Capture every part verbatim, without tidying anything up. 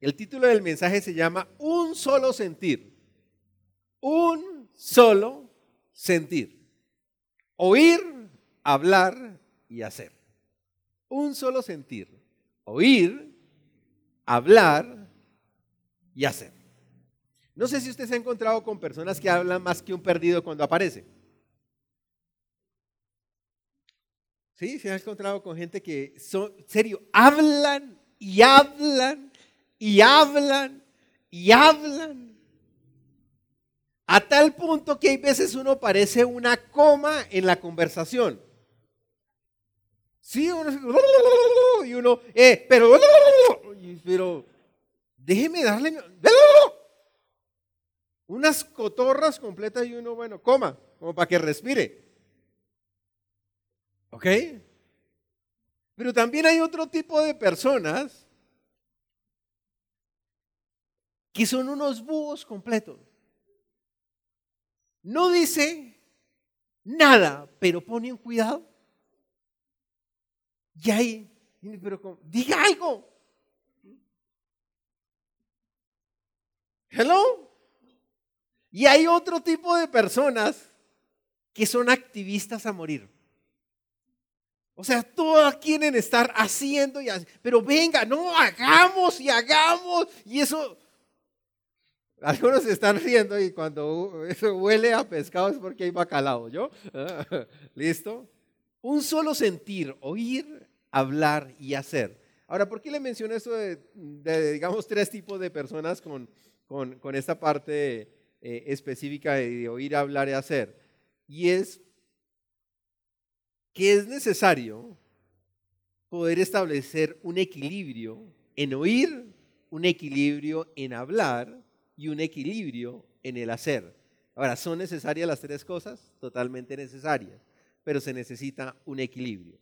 El título del mensaje se llama Un solo sentir. Un solo sentir. Oír, hablar y hacer. Un solo sentir. Oír, hablar y hacer. No sé si usted se ha encontrado con personas que hablan más que un perdido cuando aparece. ¿Sí? Se ha encontrado con gente que, son, serio, hablan y hablan y hablan y hablan. A tal punto que hay veces uno parece una coma en la conversación. Sí, uno, y uno, eh, pero, pero, déjeme darle, unas cotorras completas y uno, bueno, coma, como para que respire. ¿Ok? Pero también hay otro tipo de personas que son unos búhos completos. No dice nada, pero pone un cuidado. Y ahí, pero ¿cómo? Diga algo. Hello. Y hay otro tipo de personas que son activistas a morir. O sea, todos quieren estar haciendo y haciendo, pero venga, no, hagamos y hagamos, y eso, algunos se están riendo y cuando eso huele a pescado es porque hay bacalao, ¿yo? ¿Listo? Un solo sentir, oír, hablar y hacer. Ahora, ¿por qué le menciono esto de, de digamos, tres tipos de personas con, con, con esta parte eh, específica de, de oír, hablar y hacer? Y es que es necesario poder establecer un equilibrio en oír, un equilibrio en hablar y un equilibrio en el hacer. Ahora, ¿son necesarias las tres cosas? Totalmente necesarias, pero se necesita un equilibrio.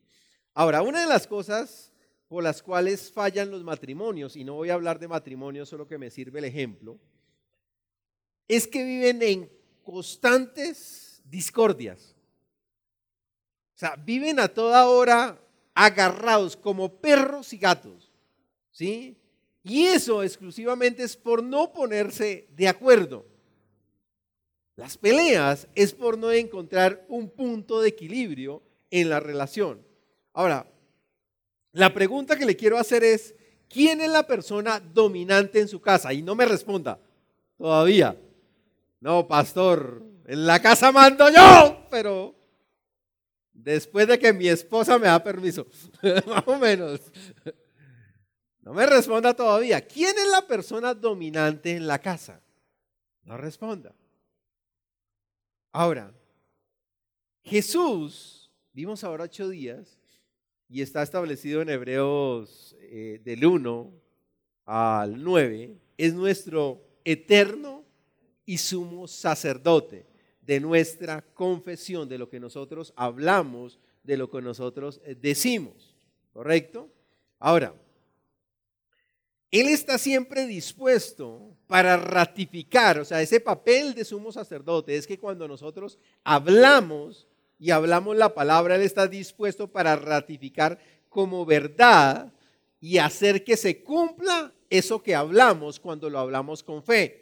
Ahora, una de las cosas por las cuales fallan los matrimonios, y no voy a hablar de matrimonio, solo que me sirve el ejemplo, es que viven en constantes discordias. O sea, viven a toda hora agarrados como perros y gatos, ¿sí? Y eso exclusivamente es por no ponerse de acuerdo. Las peleas es por no encontrar un punto de equilibrio en la relación. Ahora, la pregunta que le quiero hacer es, ¿quién es la persona dominante en su casa? Y no me responda, todavía. No, pastor, en la casa mando yo, pero... después de que mi esposa me da permiso, más o menos. No me responda todavía. ¿Quién es la persona dominante en la casa? No responda. Ahora, Jesús, vimos ahora ocho días, y está establecido en Hebreos eh, del uno al nueve, es nuestro eterno y sumo sacerdote de nuestra confesión, de lo que nosotros hablamos, de lo que nosotros decimos, ¿correcto? Ahora, Él está siempre dispuesto para ratificar, o sea, ese papel de sumo sacerdote es que cuando nosotros hablamos y hablamos la palabra, Él está dispuesto para ratificar como verdad y hacer que se cumpla eso que hablamos cuando lo hablamos con fe.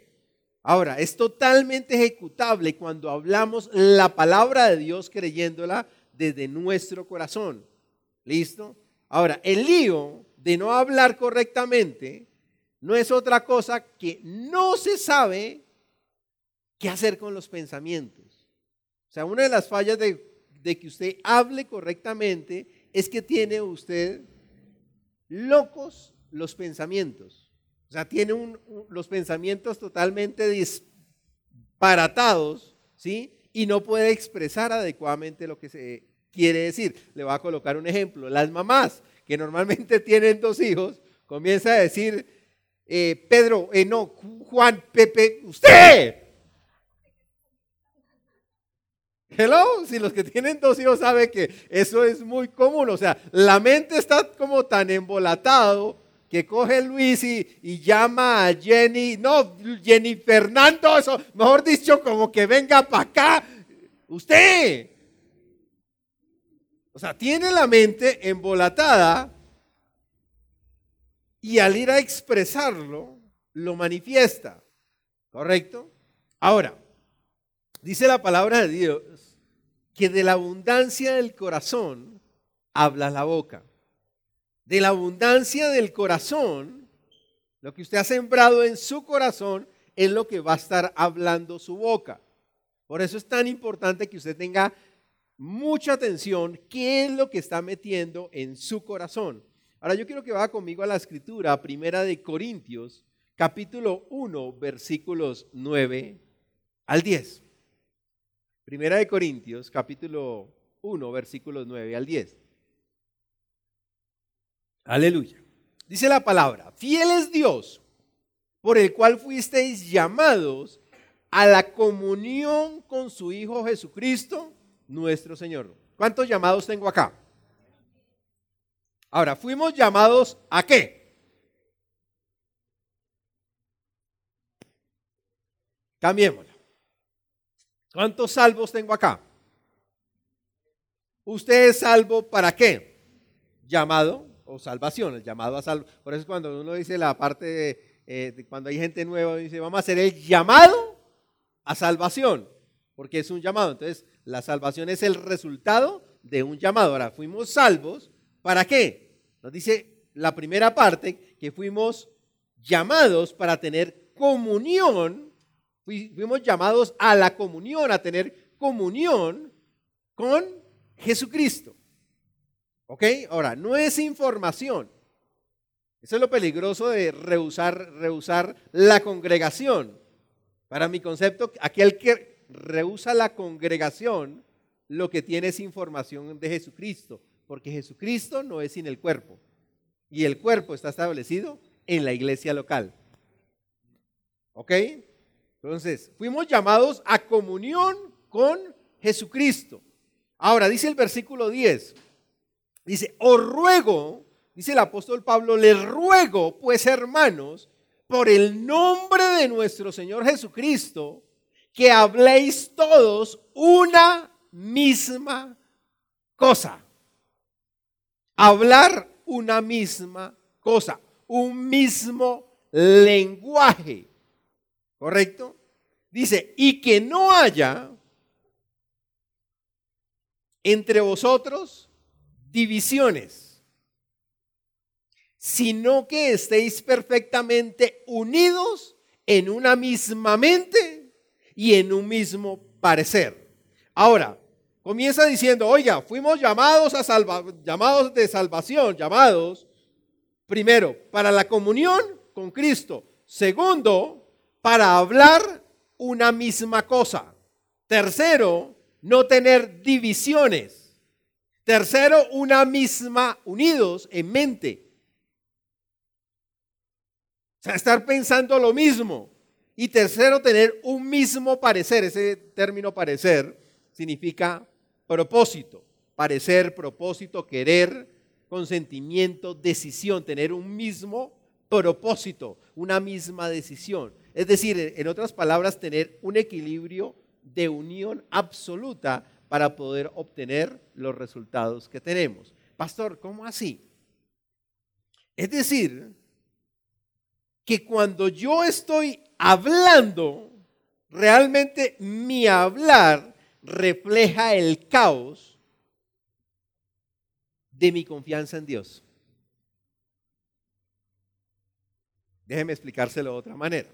Ahora, es totalmente ejecutable cuando hablamos la palabra de Dios creyéndola desde nuestro corazón. ¿Listo? Ahora, el lío de no hablar correctamente no es otra cosa que no se sabe qué hacer con los pensamientos. O sea, una de las fallas de, de que usted hable correctamente es que tiene usted locos los pensamientos. O sea, tiene un, un, los pensamientos totalmente disparatados, ¿sí? Y no puede expresar adecuadamente lo que se quiere decir. Le voy a colocar un ejemplo. Las mamás que normalmente tienen dos hijos, comienza a decir, eh, Pedro, eh, no, Juan, Pepe, usted. Hello, si los que tienen dos hijos saben que eso es muy común. O sea, la mente está como tan embolatado que coge Luis y, y llama a Jenny, no, Jenny Fernando, eso, mejor dicho, como que venga para acá, usted. O sea, tiene la mente embolatada y al ir a expresarlo, lo manifiesta, ¿correcto? Ahora, dice la palabra de Dios que de la abundancia del corazón habla la boca. De la abundancia del corazón, lo que usted ha sembrado en su corazón es lo que va a estar hablando su boca. Por eso es tan importante que usted tenga mucha atención qué es lo que está metiendo en su corazón. Ahora yo quiero que vaya conmigo a la escritura, primera de Corintios, capítulo uno, versículos nueve al diez. Primera de Corintios, capítulo uno, versículos nueve al diez. Aleluya. Dice la palabra: fiel es Dios, por el cual fuisteis llamados a la comunión con su Hijo Jesucristo, nuestro Señor. ¿Cuántos llamados tengo acá? Ahora, ¿fuimos llamados a qué? Cambiémoslo. ¿Cuántos salvos tengo acá? Usted es salvo, ¿para qué? Llamado o salvación, el llamado a salvo. Por eso cuando uno dice la parte de, eh, de cuando hay gente nueva, dice, vamos a hacer el llamado a salvación, porque es un llamado. Entonces, la salvación es el resultado de un llamado. Ahora, fuimos salvos, ¿para qué? Nos dice la primera parte que fuimos llamados para tener comunión, fuimos llamados a la comunión, a tener comunión con Jesucristo. ¿Ok? Ahora, no es información. Eso es lo peligroso de rehusar, rehusar la congregación. Para mi concepto, aquel que rehúsa la congregación, lo que tiene es información de Jesucristo. Porque Jesucristo no es sin el cuerpo, y el cuerpo está establecido en la iglesia local. ¿Ok? Entonces, fuimos llamados a comunión con Jesucristo. Ahora, dice el versículo diez, dice, os ruego, dice el apóstol Pablo, les ruego pues hermanos, por el nombre de nuestro Señor Jesucristo, que habléis todos una misma cosa. Hablar una misma cosa, un mismo lenguaje, ¿correcto? Dice, y que no haya entre vosotros divisiones, sino que estéis perfectamente unidos en una misma mente y en un mismo parecer. Ahora, comienza diciendo, oiga, fuimos llamados a salva, llamados de salvación, llamados, primero, para la comunión con Cristo. Segundo, para hablar una misma cosa. Tercero, no tener divisiones. Tercero, una misma, unidos en mente. O sea, estar pensando lo mismo. Y tercero, tener un mismo parecer. Ese término parecer significa propósito, parecer, propósito, querer, consentimiento, decisión, tener un mismo propósito, una misma decisión. Es decir, en otras palabras, tener un equilibrio de unión absoluta para poder obtener los resultados que tenemos. Pastor, ¿cómo así? Es decir, que cuando yo estoy hablando, realmente mi hablar refleja el caos de mi confianza en Dios. Déjeme explicárselo de otra manera.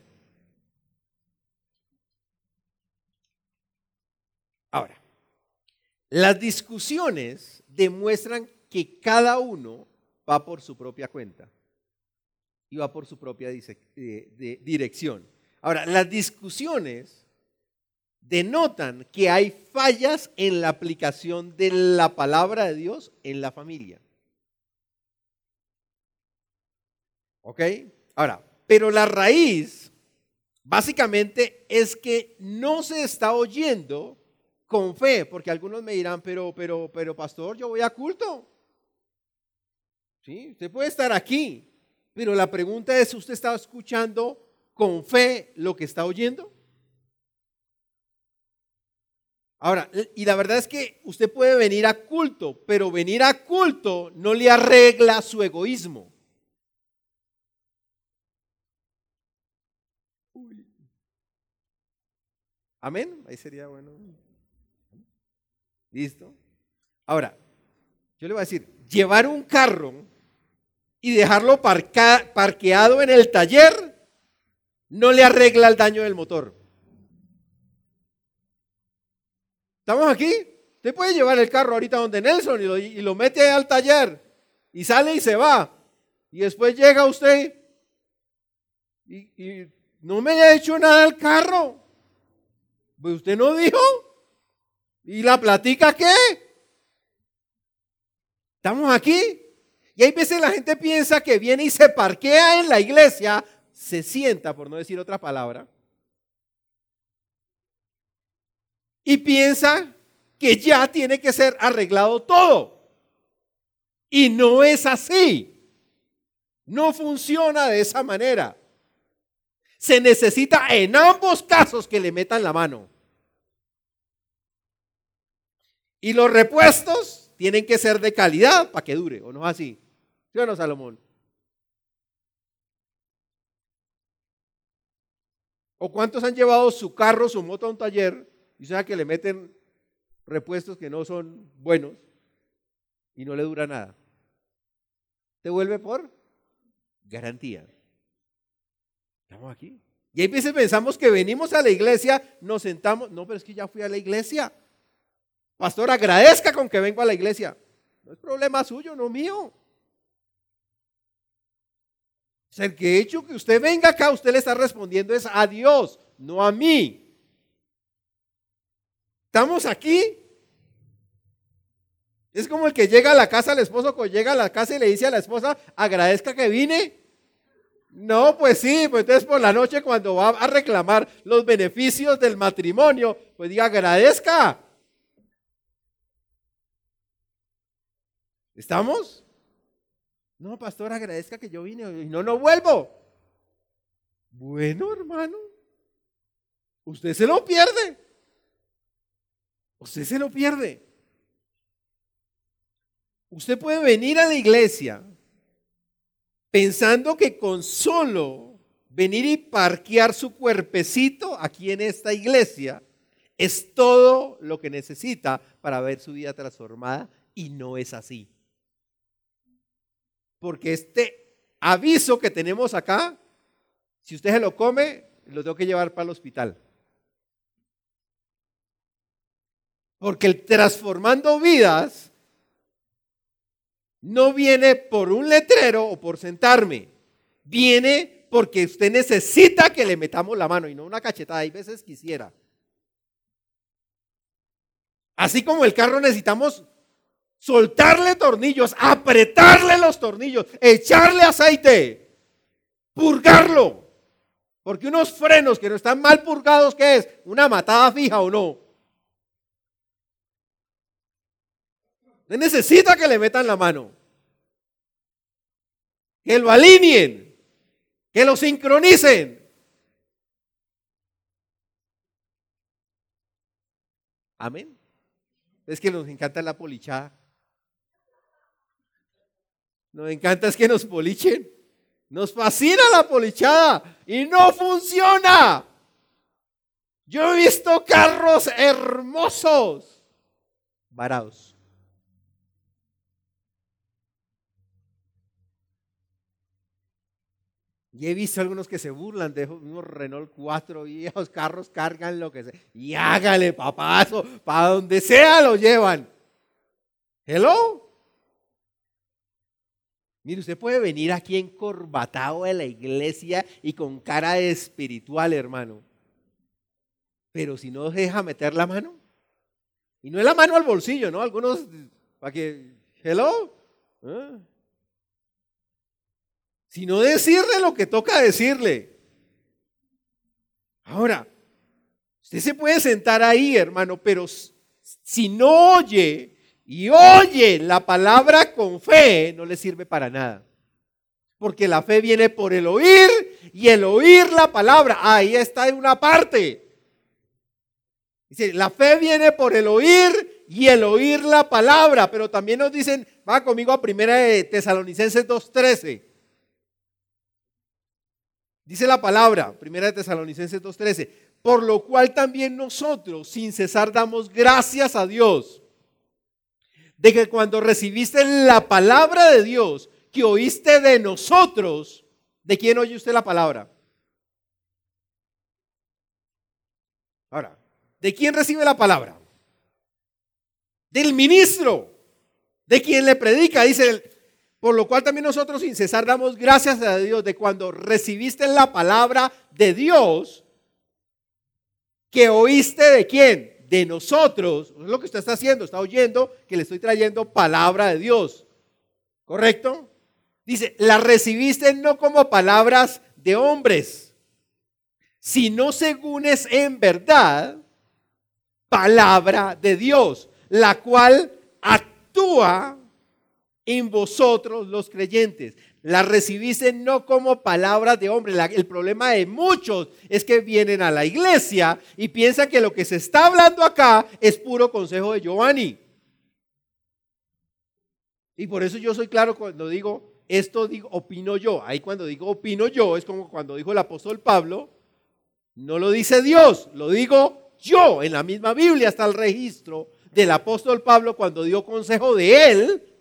Ahora, las discusiones demuestran que cada uno va por su propia cuenta y va por su propia dise- de, de dirección. Ahora, las discusiones denotan que hay fallas en la aplicación de la palabra de Dios en la familia. ¿Ok? Ahora, pero la raíz básicamente es que no se está oyendo con fe, porque algunos me dirán, pero, pero, pero pastor, yo voy a culto. Sí, usted puede estar aquí, pero la pregunta es, ¿usted está escuchando con fe lo que está oyendo? Ahora, y la verdad es que usted puede venir a culto, pero venir a culto no le arregla su egoísmo. Uy. Amén. Ahí sería bueno. Listo. Ahora, yo le voy a decir, llevar un carro y dejarlo parca- parqueado en el taller no le arregla el daño del motor. ¿Estamos aquí? Usted puede llevar el carro ahorita donde Nelson y lo, y lo mete al taller y sale y se va. Y después llega usted y, y no me ha hecho nada el carro. Pues usted no dijo. ¿Y la platica qué? ¿Estamos aquí? Y hay veces la gente piensa que viene y se parquea en la iglesia, se sienta, por no decir otra palabra, y piensa que ya tiene que ser arreglado todo. Y no es así. No funciona de esa manera. Se necesita en ambos casos que le metan la mano. Y los repuestos tienen que ser de calidad para que dure, ¿o no es así? ¿Sí o no, Salomón? ¿O cuántos han llevado su carro, su moto a un taller y sabe que le meten repuestos que no son buenos y no le dura nada? Te vuelve por garantía. Estamos aquí. Y hay veces pensamos que venimos a la iglesia, nos sentamos. No, pero es que ya fui a la iglesia. Pastor, agradezca con que vengo a la iglesia. No es problema suyo, no mío. Es el que hecho que usted venga acá, usted le está respondiendo es a Dios, no a mí. ¿Estamos aquí? Es como el que llega a la casa, el esposo llega a la casa y le dice a la esposa, agradezca que vine. No, pues sí, pues entonces por la noche cuando va a reclamar los beneficios del matrimonio, pues diga, agradezca. ¿Estamos? No, pastor, agradezca que yo vine y no, no vuelvo. Bueno, hermano, usted se lo pierde. Usted se lo pierde. Usted puede venir a la iglesia pensando que con solo venir y parquear su cuerpecito aquí en esta iglesia es todo lo que necesita para ver su vida transformada, y no es así. Porque este aviso que tenemos acá, si usted se lo come, lo tengo que llevar para el hospital. Porque el transformando vidas no viene por un letrero o por sentarme. Viene porque usted necesita que le metamos la mano y no una cachetada. Hay veces quisiera. Así como el carro necesitamos soltarle tornillos, apretarle los tornillos, echarle aceite, purgarlo. Porque unos frenos que no están mal purgados, ¿qué es? Una matada fija o no. Usted necesita que le metan la mano, que lo alineen, que lo sincronicen. Amén. Es que nos encanta la polichada. Nos encanta es que nos polichen. Nos fascina la polichada y no funciona. Yo he visto carros hermosos varados. Y he visto algunos que se burlan de unos Renault cuatro viejos, carros cargan lo que sea. Y hágale, papazo, para donde sea lo llevan. Hello. Mire, usted puede venir aquí encorbatado de la iglesia y con cara de espiritual, hermano. Pero si no deja meter la mano. Y no es la mano al bolsillo, ¿no? Algunos, para que, hello. ¿Ah? Sino decirle lo que toca decirle. Ahora, usted se puede sentar ahí, hermano, pero si no oye y oye la palabra con fe, no le sirve para nada. Porque la fe viene por el oír y el oír la palabra. Ahí está en una parte. Dice, la fe viene por el oír y el oír la palabra. Pero también nos dicen, va conmigo a primera de Tesalonicenses dos trece. Dice la palabra, primera de Tesalonicenses dos trece, por lo cual también nosotros sin cesar damos gracias a Dios, de que cuando recibiste la palabra de Dios, que oíste de nosotros, ¿de quién oye usted la palabra? Ahora, ¿de quién recibe la palabra? Del ministro, de quien le predica, dice el... Por lo cual también nosotros sin cesar damos gracias a Dios de cuando recibiste la palabra de Dios, que oíste de quién, de nosotros. Es lo que usted está haciendo, está oyendo que le estoy trayendo palabra de Dios, ¿correcto? Dice, la recibiste no como palabras de hombres, sino según es en verdad palabra de Dios, la cual actúa en vosotros los creyentes. La recibiste no como palabras de hombre. La, el problema de muchos es que vienen a la iglesia y piensan que lo que se está hablando acá es puro consejo de Giovanni. Y por eso yo soy claro cuando digo, esto digo, opino yo. Ahí cuando digo opino yo es como cuando dijo el apóstol Pablo, no lo dice Dios, lo digo yo. En la misma Biblia está el registro del apóstol Pablo cuando dio consejo de él.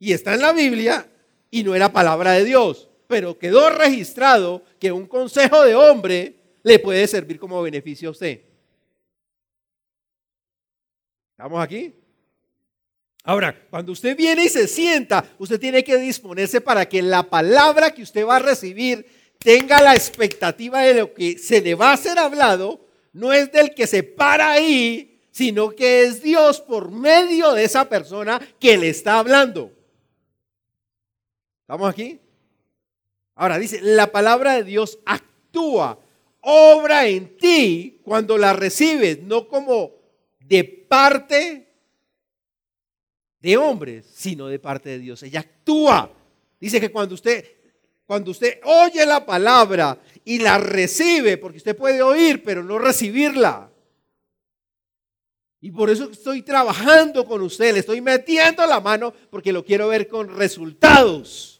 Y está en la Biblia y no era palabra de Dios, pero quedó registrado que un consejo de hombre le puede servir como beneficio a usted. ¿Estamos aquí? Ahora, cuando usted viene y se sienta, usted tiene que disponerse para que la palabra que usted va a recibir tenga la expectativa de lo que se le va a ser hablado, no es del que se para ahí, sino que es Dios por medio de esa persona que le está hablando. ¿Estamos aquí? Ahora dice, la palabra de Dios actúa, obra en ti cuando la recibes, no como de parte de hombres, sino de parte de Dios. Ella actúa. Dice que cuando usted, cuando usted oye la palabra y la recibe, porque usted puede oír, pero no recibirla. Y por eso estoy trabajando con usted, le estoy metiendo la mano porque lo quiero ver con resultados.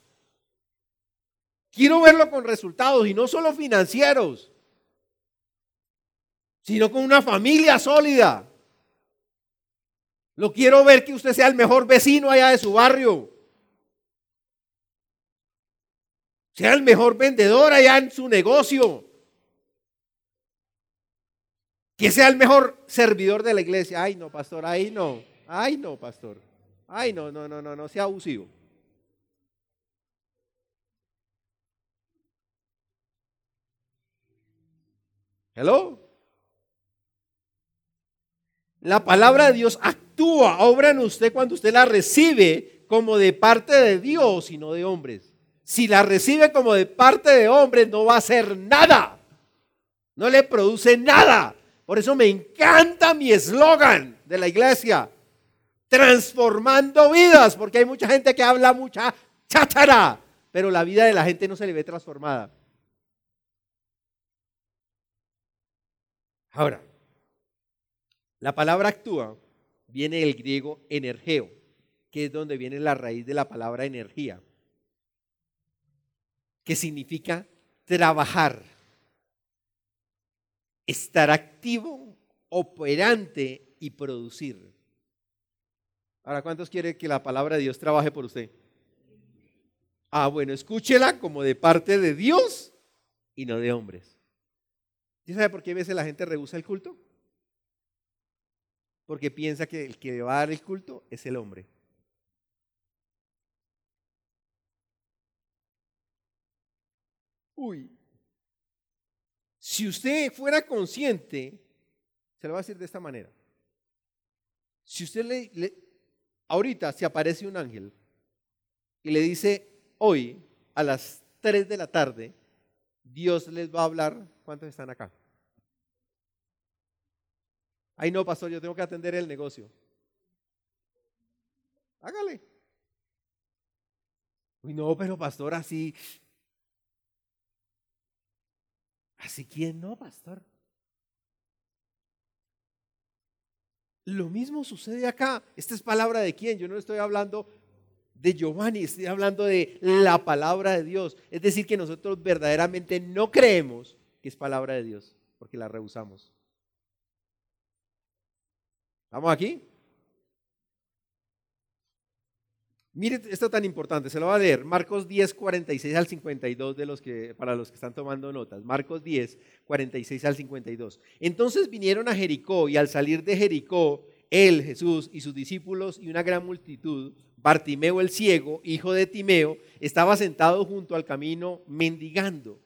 Quiero verlo con resultados y no solo financieros, sino con una familia sólida. Lo quiero ver que usted sea el mejor vecino allá de su barrio. Sea el mejor vendedor allá en su negocio. Que sea el mejor servidor de la iglesia. Ay, no, pastor, ay, no. Ay, no, pastor. Ay, no, no, no, no, no, sea abusivo. ¿Hello? La palabra de Dios actúa, obra en usted cuando usted la recibe como de parte de Dios y no de hombres. Si la recibe como de parte de hombres, no va a hacer nada. No le produce nada. Por eso me encanta mi eslogan de la iglesia, transformando vidas, porque hay mucha gente que habla mucha cháchara, pero la vida de la gente no se le ve transformada. Ahora, la palabra actúa viene del griego energeo, que es donde viene la raíz de la palabra energía, que significa trabajar. Estar activo, operante y producir. Ahora, ¿cuántos quieren que la palabra de Dios trabaje por usted? Ah, bueno, escúchela como de parte de Dios y no de hombres. ¿Y sabe por qué a veces la gente rehúsa el culto? Porque piensa que el que va a dar el culto es el hombre. Uy. Si usted fuera consciente, se lo va a decir de esta manera. Si usted le, le ahorita se aparece un ángel y le dice, hoy a las tres de la tarde, Dios les va a hablar. ¿Cuántos están acá? Ay, no, pastor, yo tengo que atender el negocio. Hágale. Uy, no, pero pastor, así... ¿Así quién no, pastor? Lo mismo sucede acá. Esta es palabra de quién. Yo no estoy hablando de Giovanni, estoy hablando de la palabra de Dios. Es decir, que nosotros verdaderamente no creemos que es palabra de Dios, porque la rehusamos. ¿Estamos aquí? Miren esto tan importante, se lo va a leer, Marcos diez, cuarenta y seis al cincuenta y dos, de los que, para los que están tomando notas, Marcos diez, cuarenta y seis al cincuenta y dos. Entonces vinieron a Jericó, y al salir de Jericó, él, Jesús, y sus discípulos, y una gran multitud, Bartimeo el ciego, hijo de Timeo, estaba sentado junto al camino mendigando.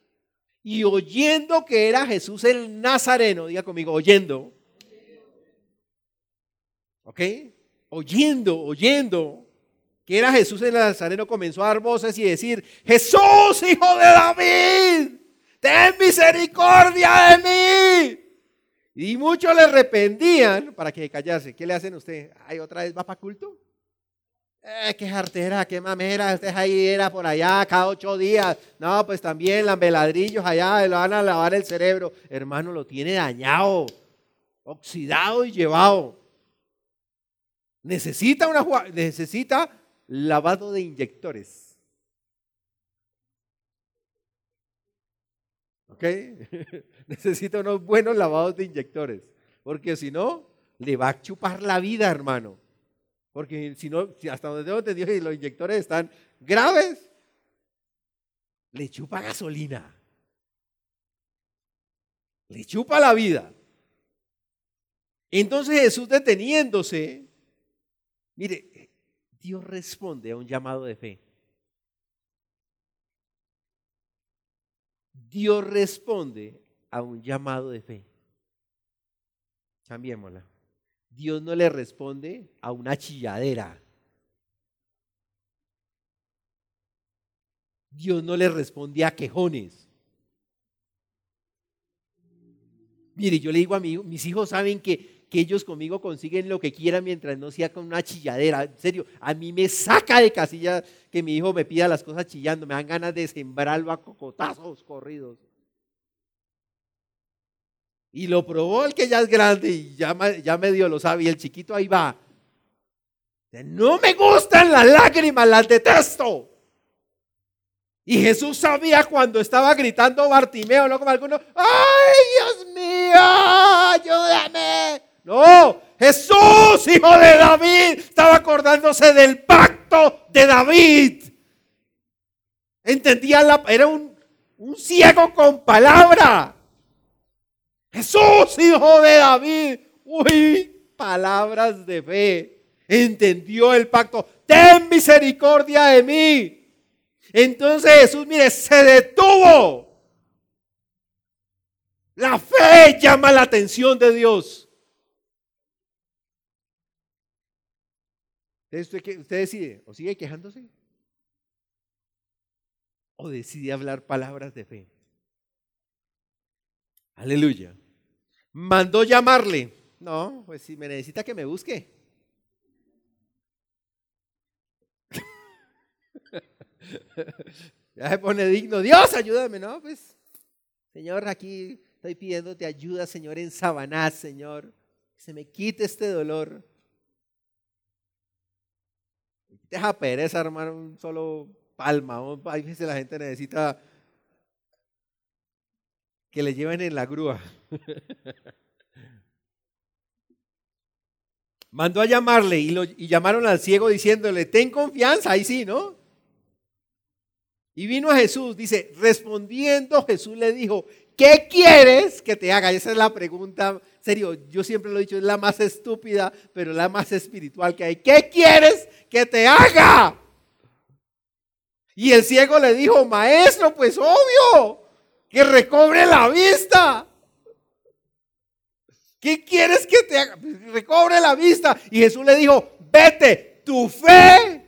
Y oyendo que era Jesús el Nazareno, diga conmigo, oyendo. ¿Ok? Oyendo, oyendo que era Jesús el Nazareno, comenzó a dar voces y decir, Jesús, hijo de David, ten misericordia de mí. Y muchos le reprendían para que callarse. ¿Qué le hacen a usted? Ay, otra vez va para culto. Eh, qué jartera, qué mamera, este es ahí, era por allá, cada ocho días. No, pues también lambe ladrillos allá, le van a lavar el cerebro. Hermano, lo tiene dañado, oxidado y llevado. Necesita una necesita lavado de inyectores. ¿Ok? Necesita unos buenos lavados de inyectores, porque si no, le va a chupar la vida, hermano. Porque si no, hasta donde tengo entendido, y los inyectores están graves, le chupa gasolina, le chupa la vida. Entonces Jesús, deteniéndose, mire, Dios responde a un llamado de fe. Dios responde a un llamado de fe. Cambiémosla. Dios no le responde a una chilladera. Dios no le responde a quejones. Mire, yo le digo a mi, mis hijos saben que, que ellos conmigo consiguen lo que quieran mientras no sea con una chilladera. En serio, a mí me saca de casilla que mi hijo me pida las cosas chillando. Me dan ganas de sembrarlo a cocotazos corridos. Y lo probó el que ya es grande y ya, ya medio lo sabe, y el chiquito ahí va. No me gustan las lágrimas, las detesto. Y Jesús sabía cuando estaba gritando Bartimeo, no como algunos, ¡ay, Dios mío, ayúdame! No, Jesús, hijo de David, estaba acordándose del pacto de David. Entendía, la, era un, un ciego con palabra. Jesús, hijo de David, uy, palabras de fe, entendió el pacto, ten misericordia de mí. Entonces Jesús, mire, se detuvo. La fe llama la atención de Dios. Usted, usted decide, o sigue quejándose, o decide hablar palabras de fe. Aleluya. Mandó llamarle. No, pues si me necesita que me busque. Ya se pone digno. Dios, ayúdame, ¿no? Pues, Señor, aquí estoy pidiéndote ayuda, Señor, en Sabanás, Señor. Que se me quite este dolor. Deja pereza, hermano, un solo palma. Hay veces la gente necesita que le lleven en la grúa. Mandó a llamarle y, lo, y llamaron al ciego diciéndole, ten confianza, ahí sí, ¿no? Y vino a Jesús, dice, respondiendo Jesús le dijo, ¿qué quieres que te haga? Y esa es la pregunta, serio, yo siempre lo he dicho, es la más estúpida, pero la más espiritual que hay. ¿Qué quieres que te haga? Y el ciego le dijo, maestro, pues obvio, que recobre la vista. ¿Qué quieres que te haga? Recobre la vista. Y Jesús le dijo, vete, tu fe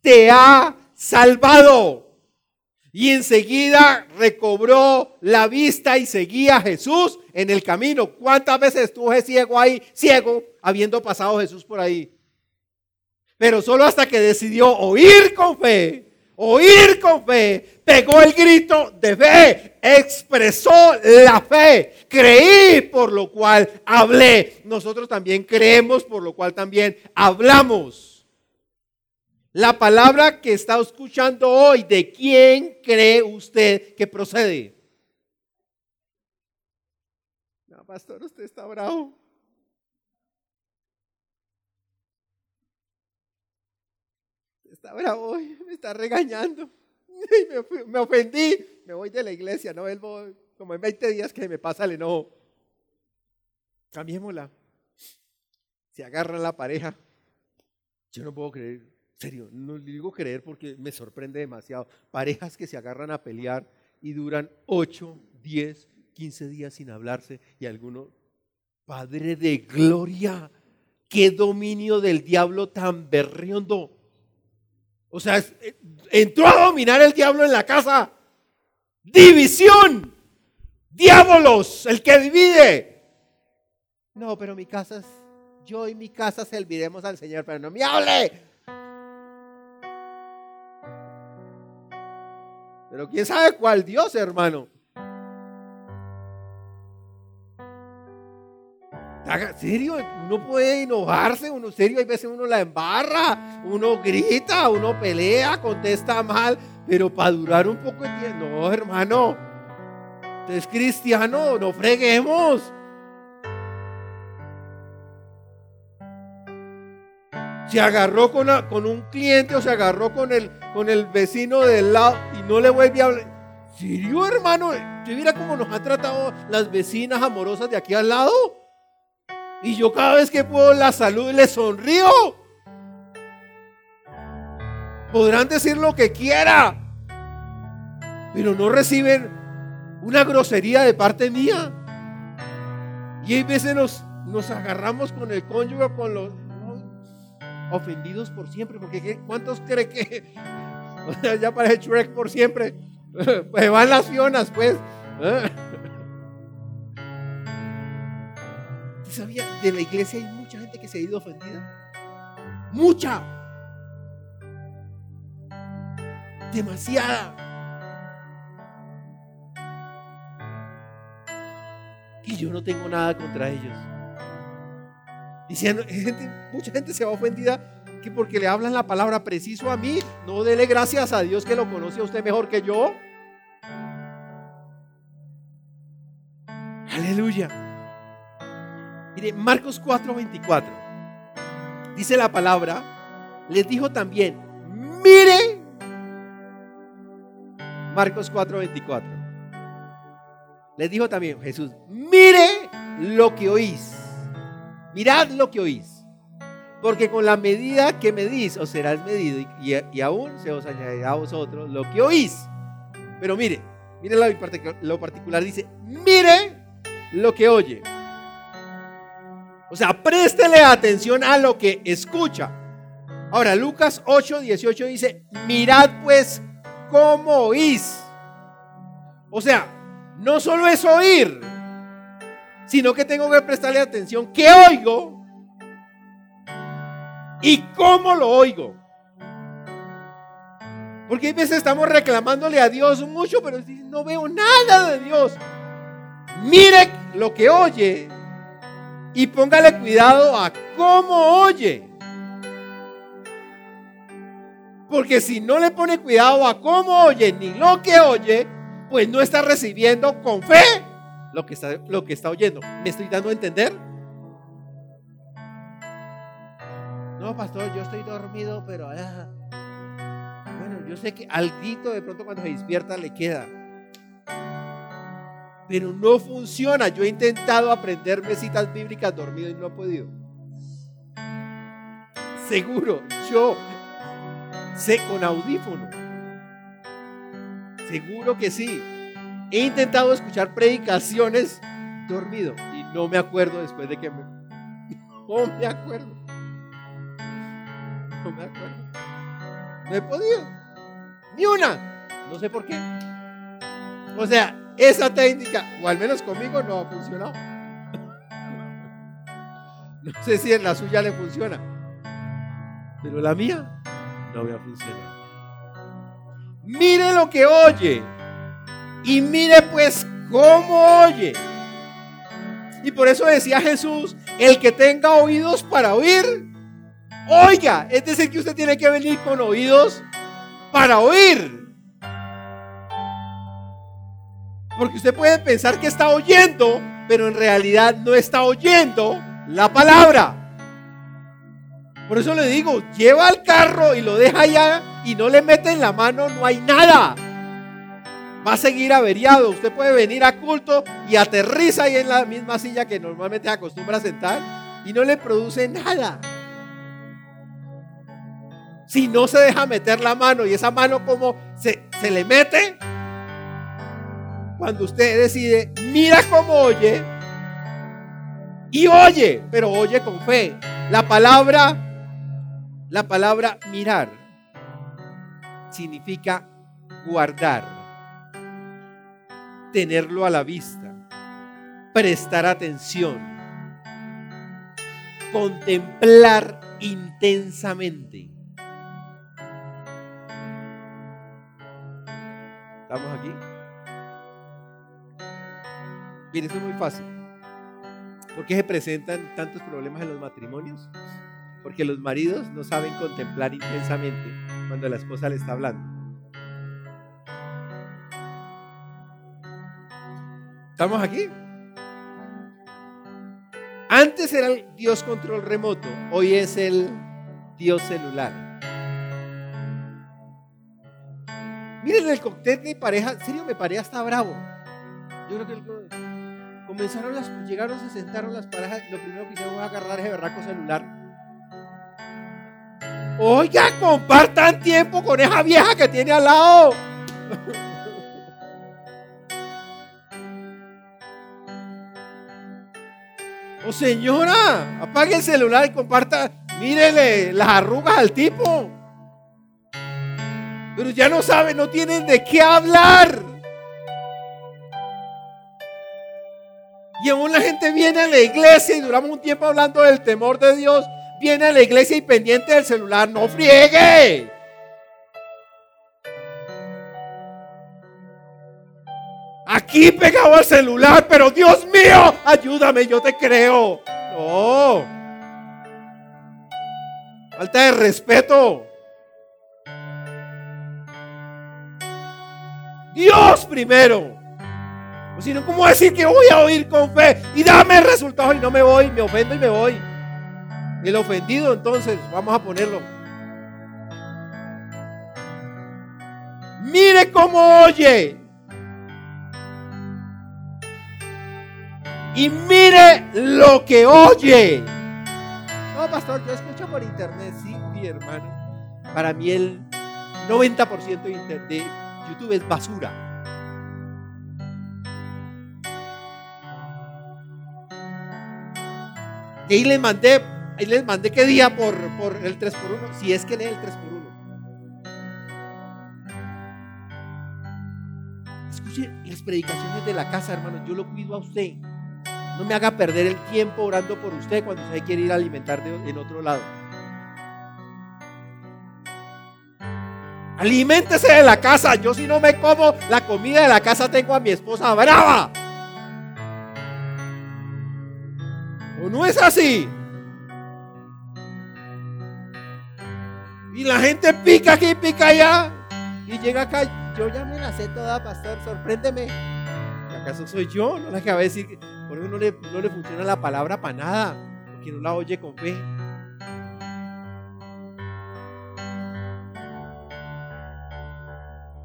te ha salvado. Y enseguida recobró la vista y seguía a Jesús en el camino. ¿Cuántas veces estuvo ciego ahí? Ciego, habiendo pasado Jesús por ahí. Pero solo hasta que decidió oír con fe. Oír con fe, pegó el grito de fe, expresó la fe, creí por lo cual hablé. Nosotros también creemos por lo cual también hablamos. La palabra que está escuchando hoy, ¿de quién cree usted que procede? No, pastor, usted está bravo. Está bravo hoy, me está regañando. Me, me ofendí, me voy de la iglesia, no vuelvo como en veinte días que me pasa el enojo. Cambiémosla. Se agarra la pareja. Yo no puedo creer, en serio, no digo creer porque me sorprende demasiado. Parejas que se agarran a pelear y duran ocho, diez, quince días sin hablarse y alguno, Padre de gloria, qué dominio del diablo tan berriondo. O sea, entró a dominar el diablo en la casa. División. Diablos, el que divide. No, pero mi casa es, yo y mi casa serviremos al Señor, pero no me hable. Pero quién sabe cuál Dios, hermano. ¿Serio? Uno puede enojarse, uno serio, hay veces uno la embarra, uno grita, uno pelea, contesta mal, pero para durar un poco de tiempo, no, hermano, usted es cristiano, no freguemos. Se agarró con, la, con un cliente o se agarró con el, con el vecino del lado y no le vuelve a hablar. ¿Serio, hermano? Mira cómo nos han tratado las vecinas amorosas de aquí al lado. Y yo cada vez que puedo la salud le sonrío. Podrán decir lo que quiera, pero no reciben una grosería de parte mía. Y hay veces nos, nos agarramos con el cónyuge, con los oh, ofendidos por siempre. Porque ¿cuántos creen que ya parece Shrek por siempre? Pues van las Fionas, pues. Sabía, de la iglesia hay mucha gente que se ha ido ofendida, mucha, demasiada. Y yo no tengo nada contra ellos. Diciendo, gente, mucha gente se va ofendida que porque le hablan la palabra preciso a mí. No dele gracias a Dios que lo conoce a usted mejor que yo. Aleluya. Mire, Marcos cuatro veinticuatro, dice la palabra, les dijo también, mire, Marcos cuatro veinticuatro, les dijo también Jesús, mire lo que oís, mirad lo que oís, porque con la medida que medís os serás medido y, y aún se os añadirá a vosotros lo que oís. Pero mire, mire lo particular, lo particular dice, mire lo que oye. O sea, préstele atención a lo que escucha. Ahora, Lucas ocho dieciocho dice, mirad pues cómo oís. O sea, no solo es oír, sino que tengo que prestarle atención qué oigo y cómo lo oigo. Porque a veces estamos reclamándole a Dios mucho, pero no veo nada de Dios. Mire lo que oye. Y póngale cuidado a cómo oye. Porque si no le pone cuidado a cómo oye ni lo que oye, pues no está recibiendo con fe lo que está, lo que está oyendo. ¿Me estoy dando a entender? No, pastor, yo estoy dormido, pero... Ah, bueno, yo sé que alguito de pronto cuando se despierta le queda. Pero no funciona. Yo he intentado aprenderme citas bíblicas dormido y no he podido. Seguro, yo sé con audífono. Seguro que sí. He intentado escuchar predicaciones dormido y no me acuerdo después de que me... No me acuerdo. No me acuerdo. No he podido. Ni una. No sé por qué. O sea... Esa técnica, o al menos conmigo, no ha funcionado. No sé si en la suya le funciona, pero la mía no me ha funcionado. Mire lo que oye y mire pues cómo oye. Y por eso decía Jesús, el que tenga oídos para oír, oiga. Es decir, que usted tiene que venir con oídos para oír. Porque usted puede pensar que está oyendo, pero en realidad no está oyendo la palabra. Por eso le digo, lleva al carro y lo deja allá y no le mete en la mano, no hay nada. Va a seguir averiado. Usted puede venir a culto y aterriza ahí en la misma silla que normalmente acostumbra a sentar y no le produce nada. Si no se deja meter la mano, y esa mano como se, se le mete, cuando usted decide, mira cómo oye y oye, pero oye con fe. La palabra, la palabra mirar significa guardar, tenerlo a la vista, prestar atención, contemplar intensamente. ¿Estamos aquí? Mire, esto es muy fácil. ¿Por qué se presentan tantos problemas en los matrimonios? Porque los maridos no saben contemplar intensamente cuando la esposa le está hablando. ¿Estamos aquí? Antes era el Dios control remoto, hoy es el Dios celular. Miren el cóctel de pareja, en serio, me paré hasta bravo. Yo creo que el, comenzaron las, llegaron, se sentaron las parejas y lo primero que hicieron fue agarrar ese berraco celular. Oiga, compartan tiempo con esa vieja que tiene al lado. ¡Oh, señora! Apague el celular y comparta. Mírele las arrugas al tipo. Pero ya no saben, no tienen de qué hablar. Y aún la gente viene a la iglesia y duramos un tiempo hablando del temor de Dios. Viene a la iglesia y pendiente del celular. ¡No friegue! Aquí pegado al celular, pero Dios mío, ayúdame, yo te creo. No. Falta de respeto. Dios primero. O si no, ¿cómo decir que voy a oír con fe y dame resultados y no me voy, me ofendo y me voy? El ofendido, entonces, vamos a ponerlo. Mire cómo oye. Y mire lo que oye. No, pastor, yo escucho por internet. Sí, mi hermano. Para mí el noventa por ciento de internet, YouTube es basura. Y ahí les mandé, ahí les mandé qué día por, por el tres por uno. Si es que lee el tres por uno. Escuche las predicaciones de la casa, hermano. Yo lo cuido a usted. No me haga perder el tiempo orando por usted cuando usted quiere ir a alimentar de, en otro lado. Aliméntese de la casa. Yo si no me como la comida de la casa, tengo a mi esposa brava. ¿O no es así? Y la gente pica aquí, pica allá. Y llega acá. Yo ya me la sé toda, pastor. Sorpréndeme. ¿Acaso soy yo? No la que va a decir que... Por eso no le, no le funciona la palabra para nada, porque no la oye con fe.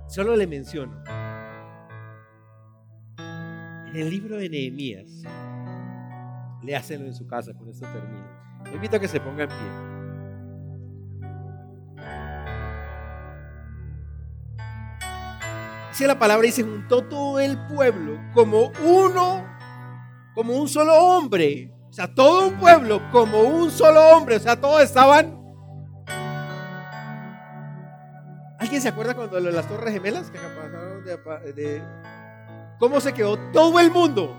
Solo le menciono. En el libro de Nehemías, léaselo en su casa, con esto termino. Le invito a que se ponga en pie. Dice la palabra, dice, juntó todo el pueblo como uno, como un solo hombre, o sea, todo un pueblo, como un solo hombre, o sea, todos estaban. ¿Alguien se acuerda cuando lo de las Torres Gemelas que pasaron de, de cómo se quedó todo el mundo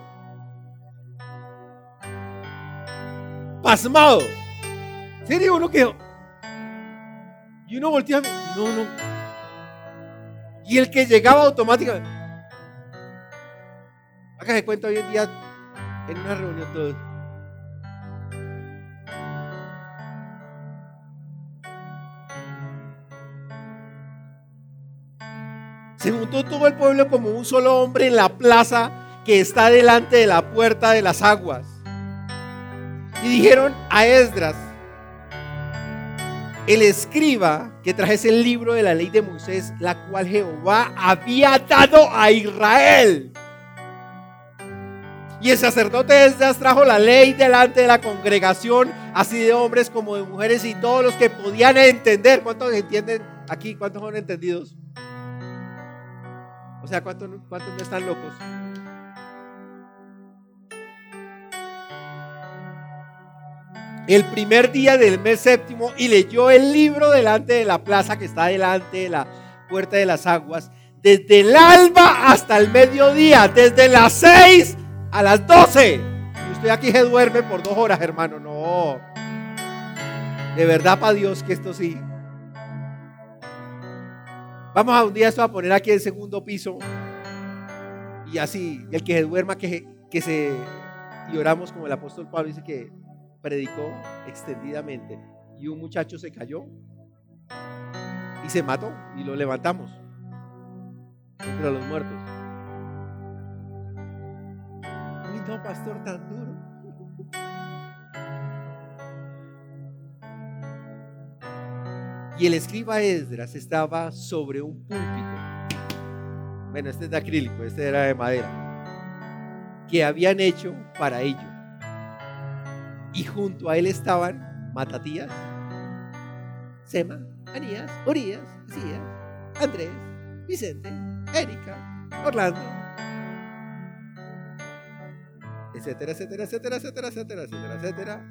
pasmado? ¿Sí? Digo, uno quedó y uno voltea, no, no, y el que llegaba automáticamente. Acá se cuenta hoy en día. En una reunión todos. Se juntó todo el pueblo como un solo hombre en la plaza que está delante de la puerta de las aguas. Y dijeron a Esdras, el escriba, que trajese el libro de la ley de Moisés, la cual Jehová había dado a Israel. Y el sacerdote Esdras trajo la ley delante de la congregación, así de hombres como de mujeres, y todos los que podían entender. ¿Cuántos entienden aquí? ¿Cuántos son entendidos? O sea, ¿cuántos, cuántos no están locos? El primer día del mes séptimo, y leyó el libro delante de la plaza que está delante de la puerta de las aguas, desde el alba hasta el mediodía, desde las seis a las doce. Y usted aquí se duerme por dos horas, hermano. No, de verdad, para Dios, que esto sí. Vamos a un día esto a poner aquí el segundo piso, y así, el que se duerma, que, que se... Y oramos como el apóstol Pablo dice que predicó extendidamente, y un muchacho se cayó y se mató, y lo levantamos entre los muertos. Uy, no, pastor, tan duro. Y el escriba Esdras estaba sobre un púlpito. Bueno, este es de acrílico, este era de madera, que habían hecho para ello. Y junto a él estaban Matatías, Sema, Anías, Urías, Cías, Andrés, Vicente, Erika, Orlando, etcétera, etcétera, etcétera, etcétera, etcétera, etcétera, etcétera.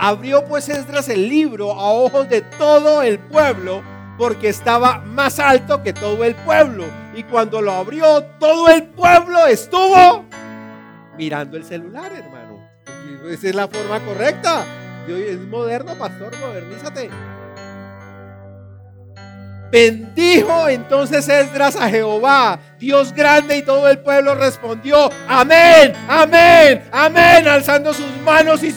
Abrió pues Esdras el libro a ojos de todo el pueblo, porque estaba más alto que todo el pueblo. Y cuando lo abrió, todo el pueblo estuvo mirando el celular, hermano. Esa es la forma correcta. Es moderno, pastor, modernízate. Bendijo entonces Esdras a Jehová, Dios grande, y todo el pueblo respondió: amén, amén, amén, alzando sus manos, y,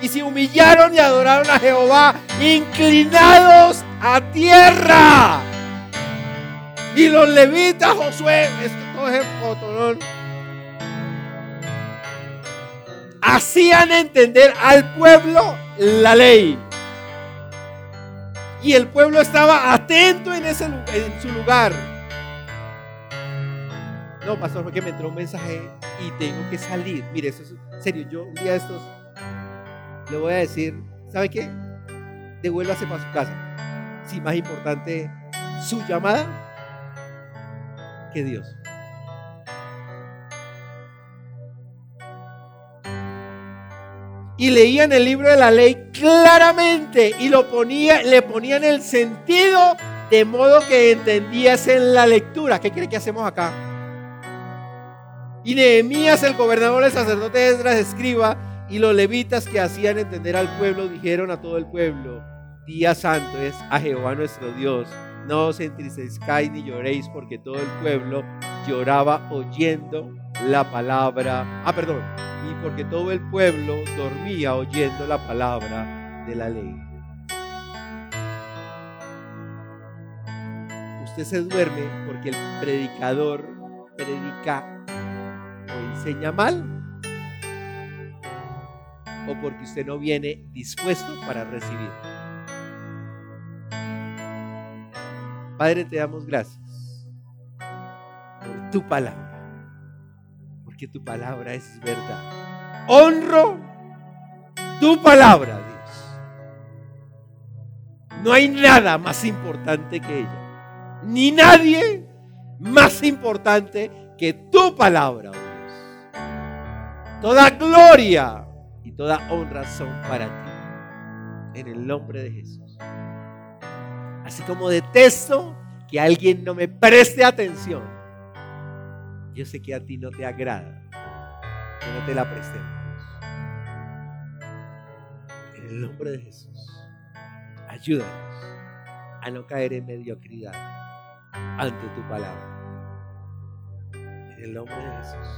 y se humillaron y adoraron a Jehová, inclinados a tierra. Y los levitas, Josué, esto todo es fotolón, hacían entender al pueblo la ley. Y el pueblo estaba atento en, ese, en su lugar. No, pastor, porque me entró un mensaje y tengo que salir. Mire, eso es serio. Yo un día de estos le voy a decir: ¿sabe qué? Devuélvase para su casa. Si más importante su llamada que Dios. Y leían el libro de la ley claramente, y lo ponía, le ponían el sentido de modo que entendiesen la lectura. ¿Qué cree que hacemos acá? Y Nehemías, el gobernador, el sacerdote Esdras, escriba, y los levitas que hacían entender al pueblo, dijeron a todo el pueblo: día santo es a Jehová nuestro Dios, no os entristezcáis ni lloréis, porque todo el pueblo lloraba oyendo la palabra, ah perdón, y porque todo el pueblo dormía oyendo la palabra de la ley. Usted se duerme porque el predicador predica o enseña mal, o porque usted no viene dispuesto para recibir. Padre, te damos gracias por tu palabra, que tu palabra es verdad. Honro tu palabra, Dios. No hay nada más importante que ella, ni nadie más importante que tu palabra, Dios. Toda gloria y toda honra son para ti, en el nombre de Jesús. Así como detesto que alguien no me preste atención, yo sé que a ti no te agrada que no te la prestemos. En el nombre de Jesús, ayúdanos a no caer en mediocridad ante tu palabra. En el nombre de Jesús,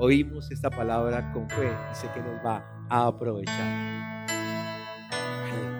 oímos esta palabra con fe y sé que nos va a aprovechar. Amén.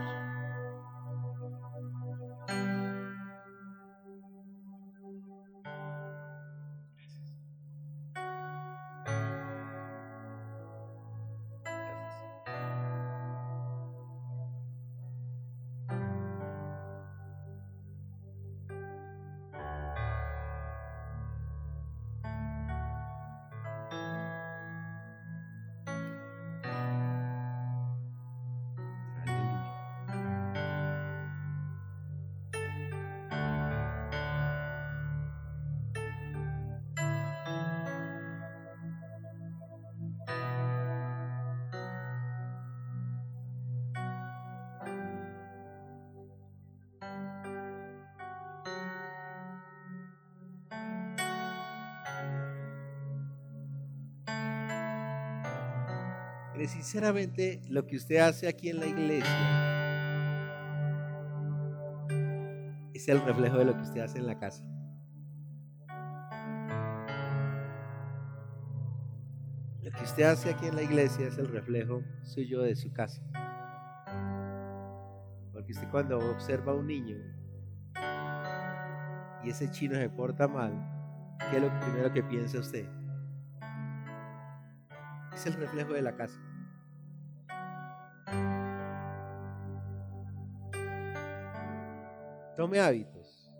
Mire, sinceramente, lo que usted hace aquí en la iglesia es el reflejo de lo que usted hace en la casa. Lo que usted hace aquí en la iglesia es el reflejo suyo de su casa. Porque usted cuando observa a un niño y ese chino se porta mal, ¿qué es lo primero que piensa usted? Es el reflejo de la casa. Tome hábitos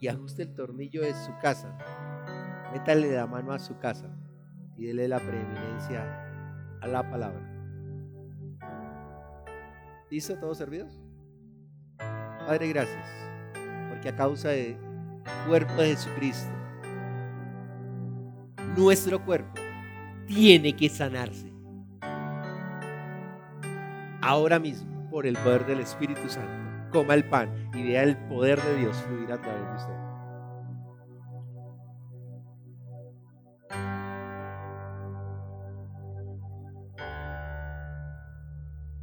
y ajuste el tornillo de su casa. Métale la mano a su casa y dele la preeminencia a la palabra. ¿Listo? ¿Todos servidos? Padre, gracias, porque a causa del cuerpo de Jesucristo, nuestro cuerpo tiene que sanarse ahora mismo por el poder del Espíritu Santo. Coma el pan y vea el poder de Dios fluir a través de usted.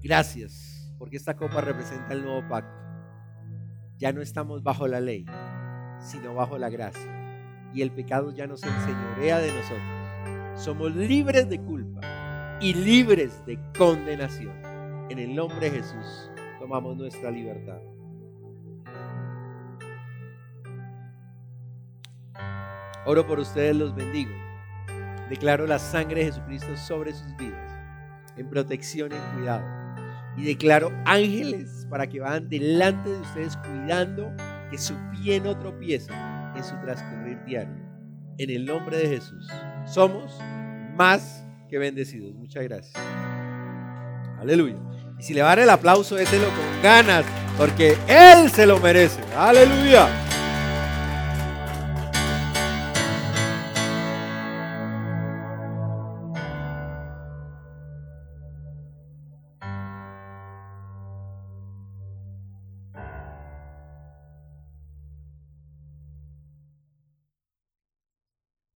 Gracias, porque esta copa representa el nuevo pacto. Ya no estamos bajo la ley, sino bajo la gracia. Y el pecado ya no se enseñorea de nosotros. Somos libres de culpa y libres de condenación. En el nombre de Jesús tomamos nuestra libertad. Oro por ustedes, los bendigo. Declaro la sangre de Jesucristo sobre sus vidas, en protección y en cuidado. Y declaro ángeles para que vayan delante de ustedes cuidando que su pie no tropiece en su transcurrir diario. En el nombre de Jesús, somos más que bendecidos. Muchas gracias. Aleluya. Y si le va a dar el aplauso, déselo con ganas, porque Él se lo merece. Aleluya.